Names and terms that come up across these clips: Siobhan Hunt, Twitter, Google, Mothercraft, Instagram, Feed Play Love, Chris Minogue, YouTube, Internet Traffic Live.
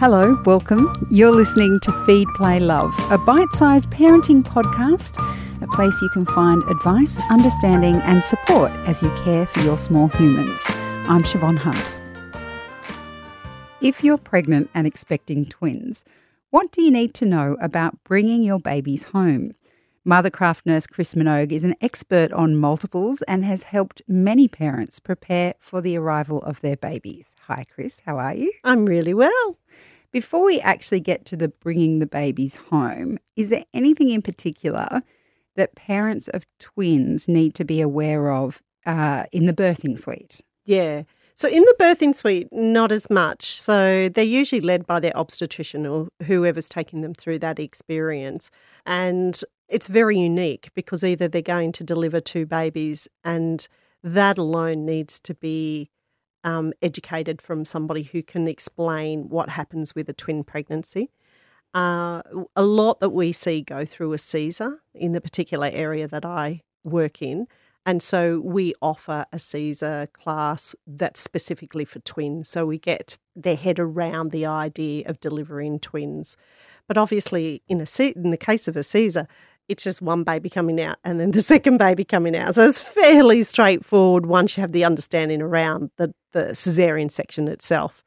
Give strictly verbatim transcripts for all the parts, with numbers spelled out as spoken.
Hello, welcome. You're listening to Feed Play Love, a bite-sized parenting podcast, a place you can find advice, understanding and support as you care for your small humans. I'm Siobhan Hunt. If you're pregnant and expecting twins, what do you need to know about bringing your babies home? Mothercraft nurse Chris Minogue is an expert on multiples and has helped many parents prepare for the arrival of their babies. Hi, Chris. How are you? I'm really well. Before we actually get to the bringing the babies home, is there anything in particular that parents of twins need to be aware of uh, in the birthing suite? Yeah. So in the birthing suite, not as much. So they're usually led by their obstetrician or whoever's taking them through that experience. And it's very unique because either they're going to deliver two babies and that alone needs to be um, educated from somebody who can explain what happens with a twin pregnancy. Uh, a lot that we see go through a Caesar in the particular area that I work in. And so we offer a Caesar class that's specifically for twins. So we get their head around the idea of delivering twins. But obviously in a C- in the case of a Caesar, it's just one baby coming out and then the second baby coming out. So it's fairly straightforward once you have the understanding around the, the caesarean section itself.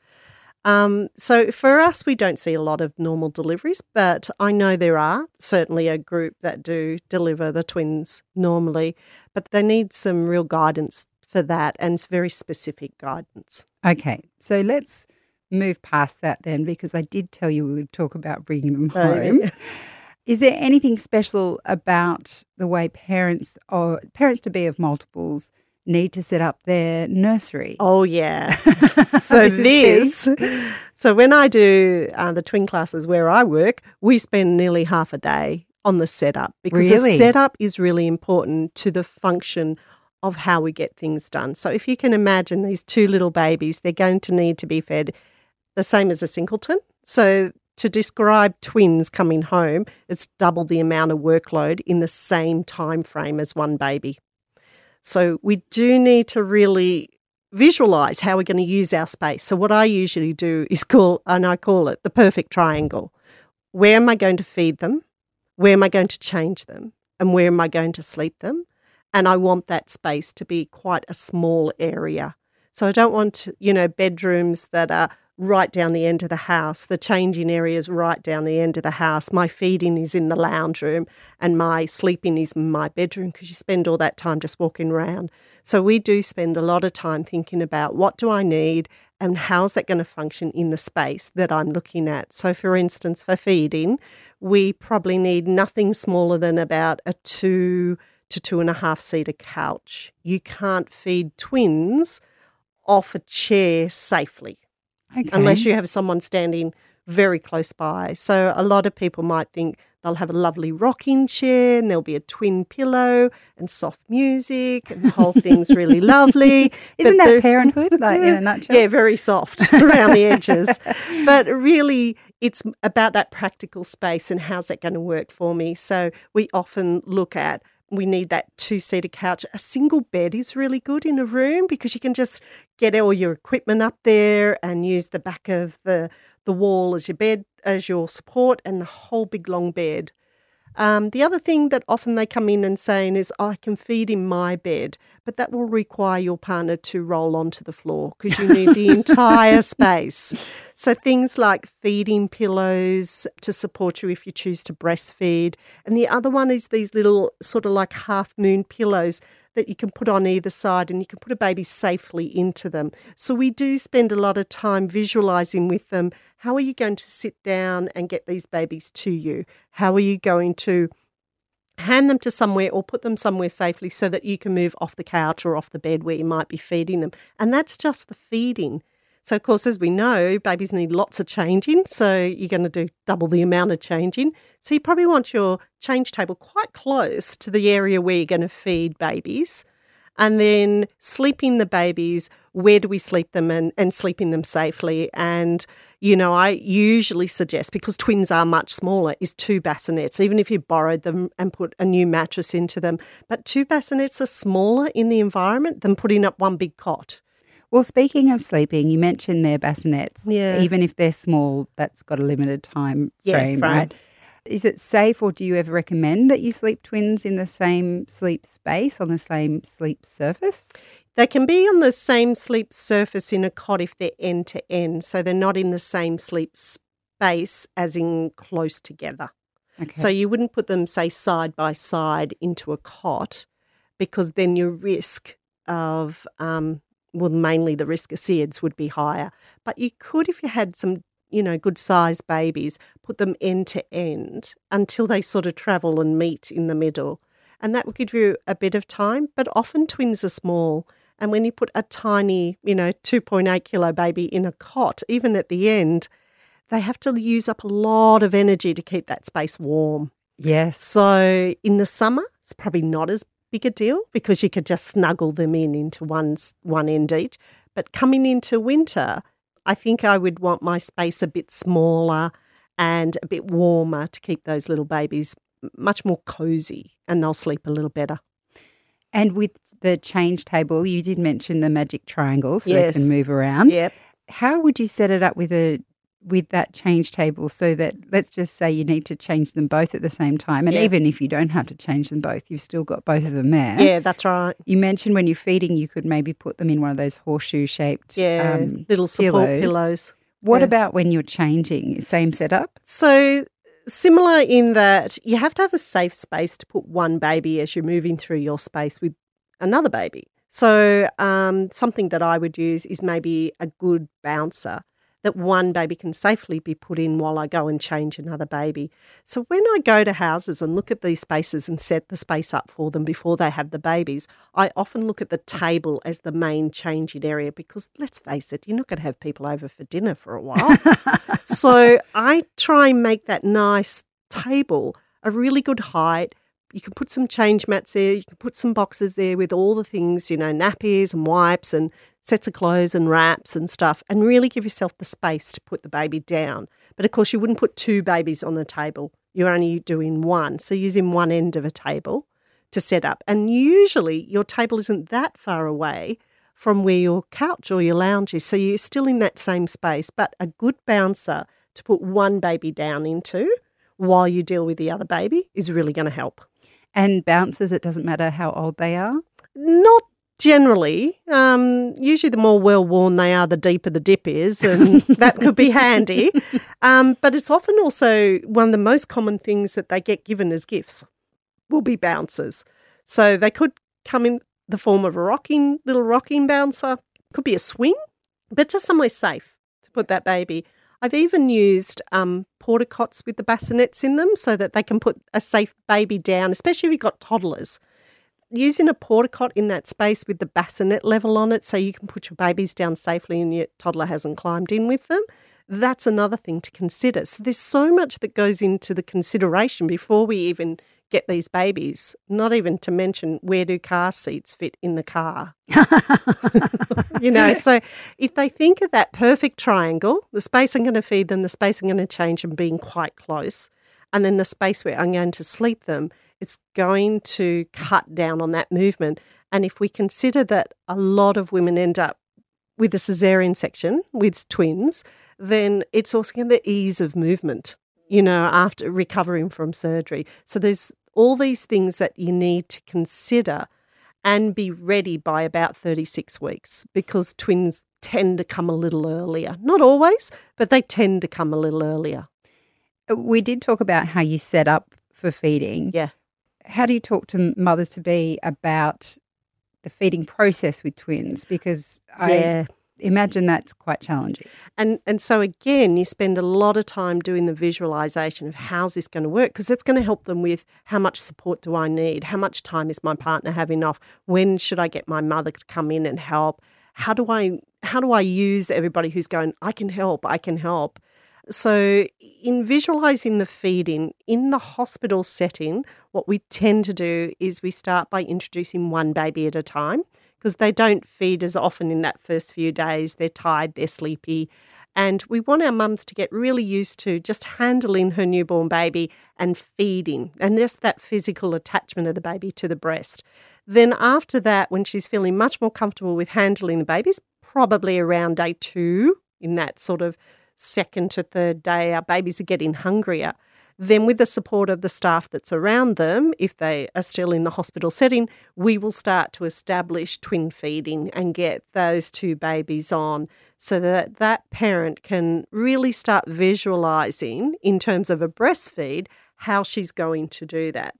Um, so for us, we don't see a lot of normal deliveries, but I know there are certainly a group that do deliver the twins normally, but they need some real guidance for that and it's very specific guidance. Okay, so let's move past that then because I did tell you we would talk about bringing them home. Oh, yeah. Is there anything special about the way parents or parents-to-be of multiples need to set up their nursery? Oh, yeah. So this, this so when I do uh, the twin classes where I work, we spend nearly half a day on the setup because really? the setup is really important to the function of how we get things done. So if you can imagine these two little babies, they're going to need to be fed the same as a singleton. So to describe twins coming home, it's double the amount of workload in the same time frame as one baby. So we do need to really visualise how we're going to use our space. So what I usually do is call, and I call it the perfect triangle. Where am I going to feed them? Where am I going to change them? And where am I going to sleep them? And I want that space to be quite a small area. So I don't want, you know, bedrooms that are right down the end of the house. The changing area is right down the end of the house. My feeding is in the lounge room and my sleeping is in my bedroom because you spend all that time just walking around. So we do spend a lot of time thinking about what do I need and how's that going to function in the space that I'm looking at. So for instance, for feeding, we probably need nothing smaller than about a two to two and a half seater couch. You can't feed twins off a chair safely. Okay. Unless you have someone standing very close by. So a lot of people might think they'll have a lovely rocking chair and there'll be a twin pillow and soft music and the whole thing's really lovely. Isn't that parenthood, like, in a nutshell? Yeah, very soft around the edges. But really it's about that practical space and how's that going to work for me. So we often look at we need that two-seater couch. A single bed is really good in a room because you can just get all your equipment up there and use the back of the, the wall as your bed, as your support and the whole big long bed. Um, the other thing that often they come in and saying is, oh, I can feed in my bed, but that will require your partner to roll onto the floor because you need the entire space. So things like feeding pillows to support you if you choose to breastfeed. And the other one is these little sort of like half moon pillows that you can put on either side and you can put a baby safely into them. So we do spend a lot of time visualising with them. How are you going to sit down and get these babies to you? How are you going to hand them to somewhere or put them somewhere safely so that you can move off the couch or off the bed where you might be feeding them? And that's just the feeding. So, of course, as we know, babies need lots of changing, so you're going to do double the amount of changing. So you probably want your change table quite close to the area where you're going to feed babies. And then sleeping the babies, where do we sleep them and, and sleeping them safely? And, you know, I usually suggest, because twins are much smaller, is two bassinets, even if you borrowed them and put a new mattress into them. But two bassinets are smaller in the environment than putting up one big cot. Well, speaking of sleeping, you mentioned their bassinets. Yeah. Even if they're small, that's got a limited time yeah, frame, frame, right? Is it safe, or do you ever recommend that you sleep twins in the same sleep space, on the same sleep surface? They can be on the same sleep surface in a cot if they're end to end, so they're not in the same sleep space as in close together. Okay. So you wouldn't put them, say, side by side into a cot, because then your risk of um, – well, mainly the risk of S I D S would be higher. But you could, if you had some, you know, good-sized babies, put them end-to-end until they sort of travel and meet in the middle. And that would give you a bit of time. But often twins are small. And when you put a tiny, you know, two point eight kilo baby in a cot, even at the end, they have to use up a lot of energy to keep that space warm. Yes. So in the summer, it's probably not as big a deal because you could just snuggle them in into one, one end each. But coming into winter, I think I would want my space a bit smaller and a bit warmer to keep those little babies much more cosy, and they'll sleep a little better. And with the change table, you did mention the magic triangle, so yes. they can move around. Yep. How would you set it up with a with that change table, so that, let's just say, you need to change them both at the same time, and yeah. even if you don't have to change them both, you've still got both of them there. Yeah, that's right. You mentioned when you're feeding, you could maybe put them in one of those horseshoe-shaped yeah, um, little support pillows. pillows. What yeah. about when you're changing? Same setup? So similar in that you have to have a safe space to put one baby as you're moving through your space with another baby. So um, something that I would use is maybe a good bouncer, that one baby can safely be put in while I go and change another baby. So when I go to houses and look at these spaces and set the space up for them before they have the babies, I often look at the table as the main changing area, because let's face it, you're not going to have people over for dinner for a while. So I try and make that nice table a really good height. You can put some change mats there. You can put some boxes there with all the things, you know, nappies and wipes and sets of clothes and wraps and stuff, and really give yourself the space to put the baby down. But, of course, you wouldn't put two babies on a table. You're only doing one. So using one end of a table to set up. And usually your table isn't that far away from where your couch or your lounge is. So you're still in that same space, but a good bouncer to put one baby down into while you deal with the other baby is really going to help. And bouncers, it doesn't matter how old they are? Not generally. Um, usually the more well-worn they are, the deeper the dip is, and that could be handy. Um, but it's often also one of the most common things that they get given as gifts will be bouncers. So they could come in the form of a rocking, little rocking bouncer. Could be a swing, but just somewhere safe to put that baby. I've even used um, porta-cots with the bassinets in them so that they can put a safe baby down, especially if you've got toddlers. Using a porta-cot in that space with the bassinet level on it so you can put your babies down safely and your toddler hasn't climbed in with them, that's another thing to consider. So there's so much that goes into the consideration before we even get these babies, not even to mention where do car seats fit in the car. You know, so if they think of that perfect triangle, the space I'm going to feed them, the space I'm going to change them being quite close, and then the space where I'm going to sleep them, it's going to cut down on that movement. And if we consider that a lot of women end up with a cesarean section with twins, then it's also going to be the ease of movement, you know, after recovering from surgery. So there's all these things that you need to consider and be ready by about thirty-six weeks, because twins tend to come a little earlier. Not always, but they tend to come a little earlier. We did talk about how you set up for feeding. Yeah. How do you talk to mothers-to-be about the feeding process with twins? Because I... Yeah. Imagine that's quite challenging. And and so, again, you spend a lot of time doing the visualisation of how's this going to work, because it's going to help them with how much support do I need, how much time is my partner having off, when should I get my mother to come in and help, how do I how do I use everybody who's going, I can help, I can help. So in visualising the feeding, in the hospital setting, what we tend to do is we start by introducing one baby at a time, because they don't feed as often in that first few days. They're tired, they're sleepy. And we want our mums to get really used to just handling her newborn baby and feeding, and just that physical attachment of the baby to the breast. Then after that, when she's feeling much more comfortable with handling the babies, probably around day two, in that sort of second to third day, our babies are getting hungrier. Then with the support of the staff that's around them, if they are still in the hospital setting, we will start to establish twin feeding and get those two babies on so that that parent can really start visualising in terms of a breastfeed how she's going to do that.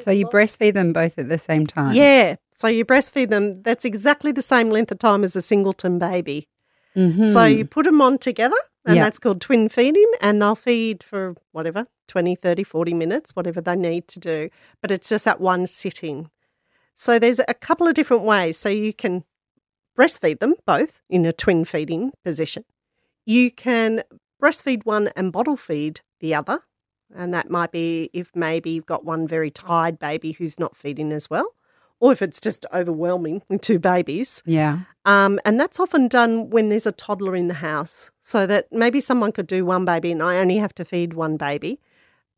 So you breastfeed them both at the same time? Yeah, so you breastfeed them. That's exactly the same length of time as a singleton baby. Mm-hmm. So you put them on together, and yep. that's called twin feeding, and they'll feed for whatever, twenty, thirty, forty minutes, whatever they need to do. But it's just that one sitting. So there's a couple of different ways. So you can breastfeed them both in a twin feeding position. You can breastfeed one and bottle feed the other, and that might be if maybe you've got one very tired baby who's not feeding as well. Or if it's just overwhelming with two babies. Yeah. Um, and that's often done when there's a toddler in the house, so that maybe someone could do one baby and I only have to feed one baby.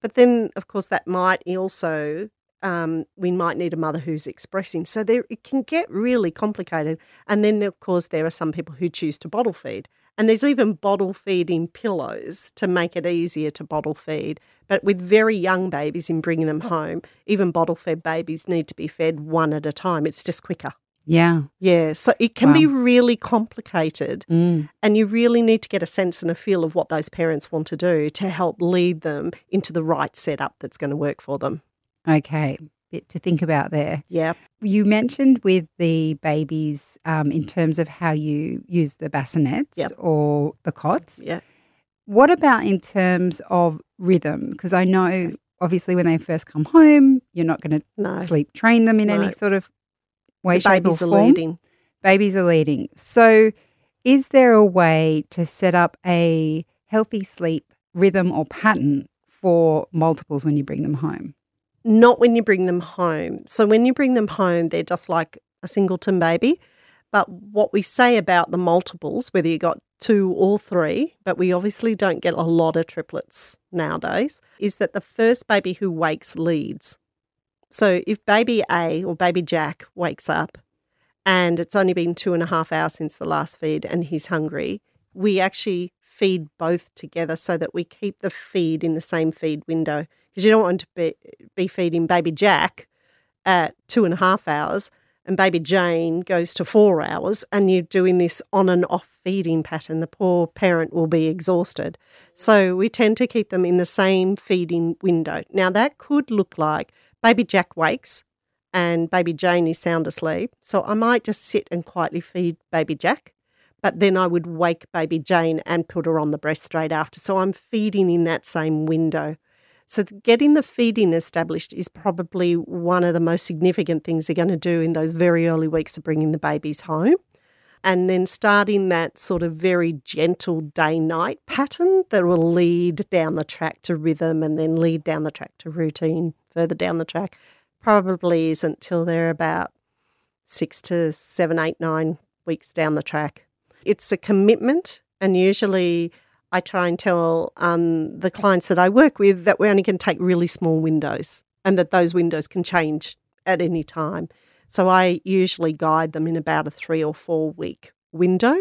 But then, of course, that might also, um, we might need a mother who's expressing. So there, it can get really complicated. And then, of course, there are some people who choose to bottle feed. And there's even bottle feeding pillows to make it easier to bottle feed. But with very young babies in bringing them home, even bottle fed babies need to be fed one at a time. It's just quicker. Yeah. Yeah. So it can wow. be really complicated mm. and you really need to get a sense and a feel of what those parents want to do to help lead them into the right setup that's going to work for them. Okay. Bit to think about there. Yeah. You mentioned with the babies um, in terms of how you use the bassinets yep. or the cots. Yeah. What about in terms of rhythm? Because I know obviously when they first come home, you're not going to no. sleep train them in no. any sort of way, the shape or form. Babies are leading. Babies are leading. So is there a way to set up a healthy sleep rhythm or pattern for multiples when you bring them home? Not when you bring them home. So when you bring them home, they're just like a singleton baby. But what we say about the multiples, whether you got two or three, but we obviously don't get a lot of triplets nowadays, is that the first baby who wakes leads. So if baby A or baby Jack wakes up and it's only been two and a half hours since the last feed and he's hungry, we actually feed both together so that we keep the feed in the same feed window. Because you don't want to be, be feeding baby Jack at two and a half hours and baby Jane goes to four hours and you're doing this on and off feeding pattern. The poor parent will be exhausted. So we tend to keep them in the same feeding window. Now that could look like baby Jack wakes and baby Jane is sound asleep. So I might just sit and quietly feed baby Jack, but then I would wake baby Jane and put her on the breast straight after. So I'm feeding in that same window. So getting the feeding established is probably one of the most significant things they're going to do in those very early weeks of bringing the babies home. And then starting that sort of very gentle day-night pattern that will lead down the track to rhythm and then lead down the track to routine further down the track probably isn't till they're about six to seven, eight, nine weeks down the track. It's a commitment, and usually I try and tell um, the clients that I work with that we only can take really small windows and that those windows can change at any time. So I usually guide them in about a three or four week window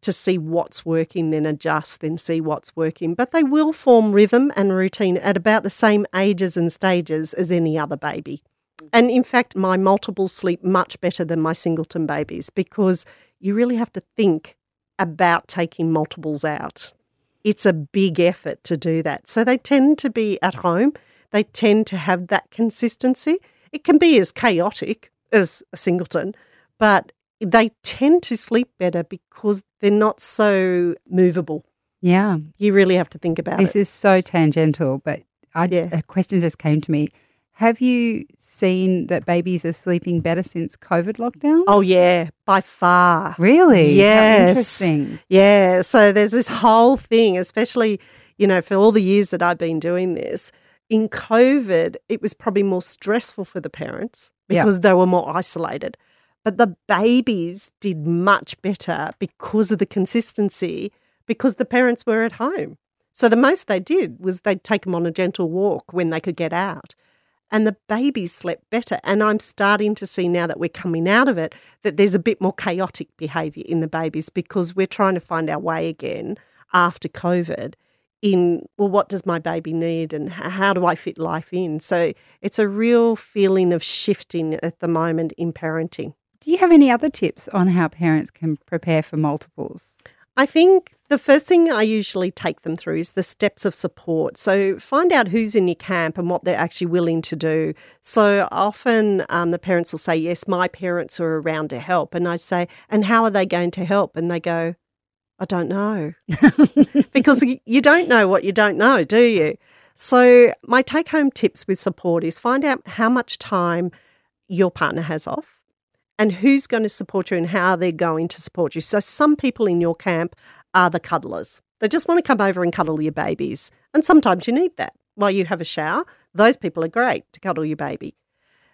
to see what's working, then adjust, then see what's working. But they will form rhythm and routine at about the same ages and stages as any other baby. And in fact, my multiples sleep much better than my singleton babies because you really have to think about taking multiples out. It's a big effort to do that. So they tend to be at home. They tend to have that consistency. It can be as chaotic as a singleton, but they tend to sleep better because they're not so movable. Yeah. You really have to think about it. This is so tangential, but I, yeah. a question just came to me. Have you seen that babies are sleeping better since COVID lockdowns? Oh, yeah, by far. Really? Yes. How interesting. Yeah, so there's this whole thing, especially, you know, for all the years that I've been doing this, in COVID, it was probably more stressful for the parents because yeah. they were more isolated. But the babies did much better because of the consistency, because the parents were at home. So the most they did was they'd take them on a gentle walk when they could get out. and the babies slept better. And I'm starting to see now that we're coming out of it that there's a bit more chaotic behaviour in the babies because we're trying to find our way again after COVID in, well, what does my baby need and how do I fit life in? So it's a real feeling of shifting at the moment in parenting. Do you have any other tips on how parents can prepare for multiples? I think the first thing I usually take them through is the steps of support. So find out who's in your camp and what they're actually willing to do. So often um, the parents will say, yes, my parents are around to help. And I say, and how are they going to help? And they go, I don't know. Because you don't know what you don't know, do you? So my take-home tips with support is find out how much time your partner has off. And who's going to support you and how they're going to support you. So some people in your camp are the cuddlers. They just want to come over and cuddle your babies. And sometimes you need that. While you have a shower, those people are great to cuddle your baby.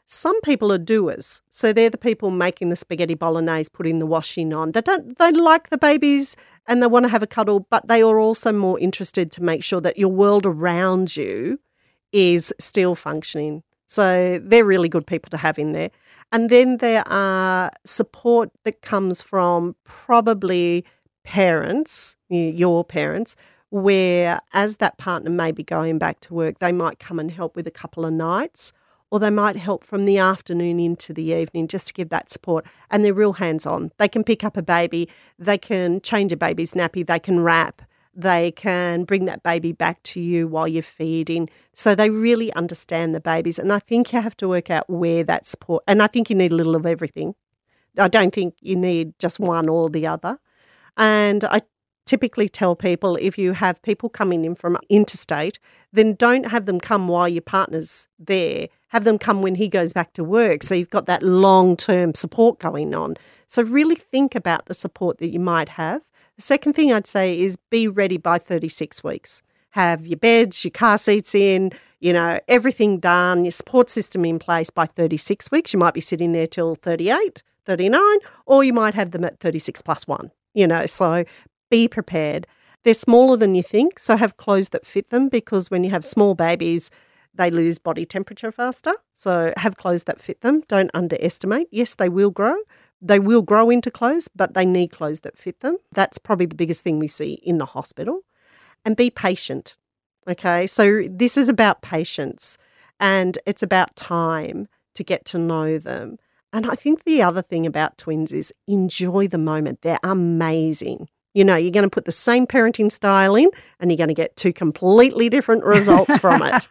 Some people are doers. So they're the people making the spaghetti bolognese, putting the washing on. They don't. They like the babies and they want to have a cuddle, but they are also more interested to make sure that your world around you is still functioning. So they're really good people to have in there. And then there are support that comes from probably parents, your parents, where as that partner may be going back to work, they might come and help with a couple of nights or they might help from the afternoon into the evening just to give that support. And they're real hands-on. They can pick up a baby. They can change a baby's nappy. They can wrap. They can bring that baby back to you while you're feeding. So they really understand the babies. And I think you have to work out where that support, and I think you need a little of everything. I don't think you need just one or the other. And I typically tell people if you have people coming in from interstate, then don't have them come while your partner's there. Have them come when he goes back to work. So you've got that long-term support going on. So really think about the support that you might have. The second thing I'd say is be ready by thirty-six weeks. Have your beds, your car seats in, you know, everything done, your support system in place by thirty-six weeks. You might be sitting there till thirty-eight, thirty-nine, or you might have them at thirty-six plus one, you know, so be prepared. They're smaller than you think, so have clothes that fit them because when you have small babies, they lose body temperature faster. So have clothes that fit them. Don't underestimate. Yes, they will grow. They will grow into clothes, but they need clothes that fit them. That's probably the biggest thing we see in the hospital. And be patient, okay? So this is about patience and it's about time to get to know them. And I think the other thing about twins is enjoy the moment. They're amazing. You know, you're going to put the same parenting style in and you're going to get two completely different results from it.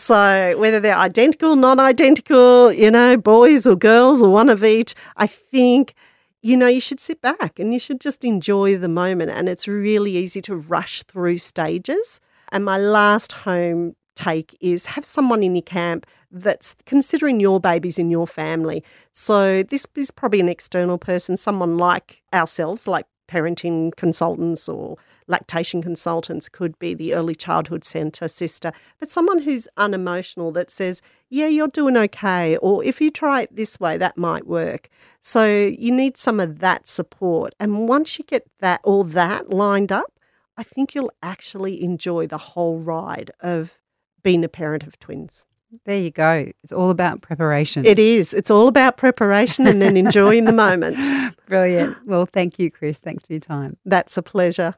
So whether they're identical, not identical, you know, boys or girls or one of each, I think, you know, you should sit back and you should just enjoy the moment. And it's really easy to rush through stages. And my last home take is have someone in your camp that's considering your babies in your family. So this is probably an external person, someone like ourselves, like parenting consultants or lactation consultants, could be the early childhood centre sister, but someone who's unemotional that says, yeah, you're doing okay, or if you try it this way, that might work. So you need some of that support. And once you get that all that lined up, I think you'll actually enjoy the whole ride of being a parent of twins. There you go. It's all about preparation. It is. It's all about preparation and then enjoying the moment. Brilliant. Well, thank you, Chris. Thanks for your time. That's a pleasure.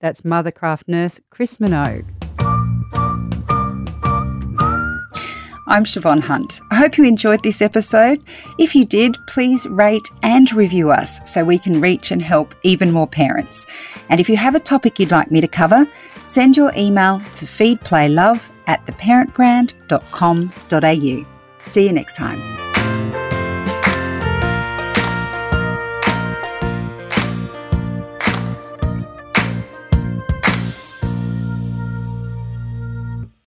That's Mothercraft nurse Chris Minogue. I'm Siobhan Hunt. I hope you enjoyed this episode. If you did, please rate and review us so we can reach and help even more parents. And if you have a topic you'd like me to cover, send your email to feedplaylove at the parent brand dot com dot a u. See you next time.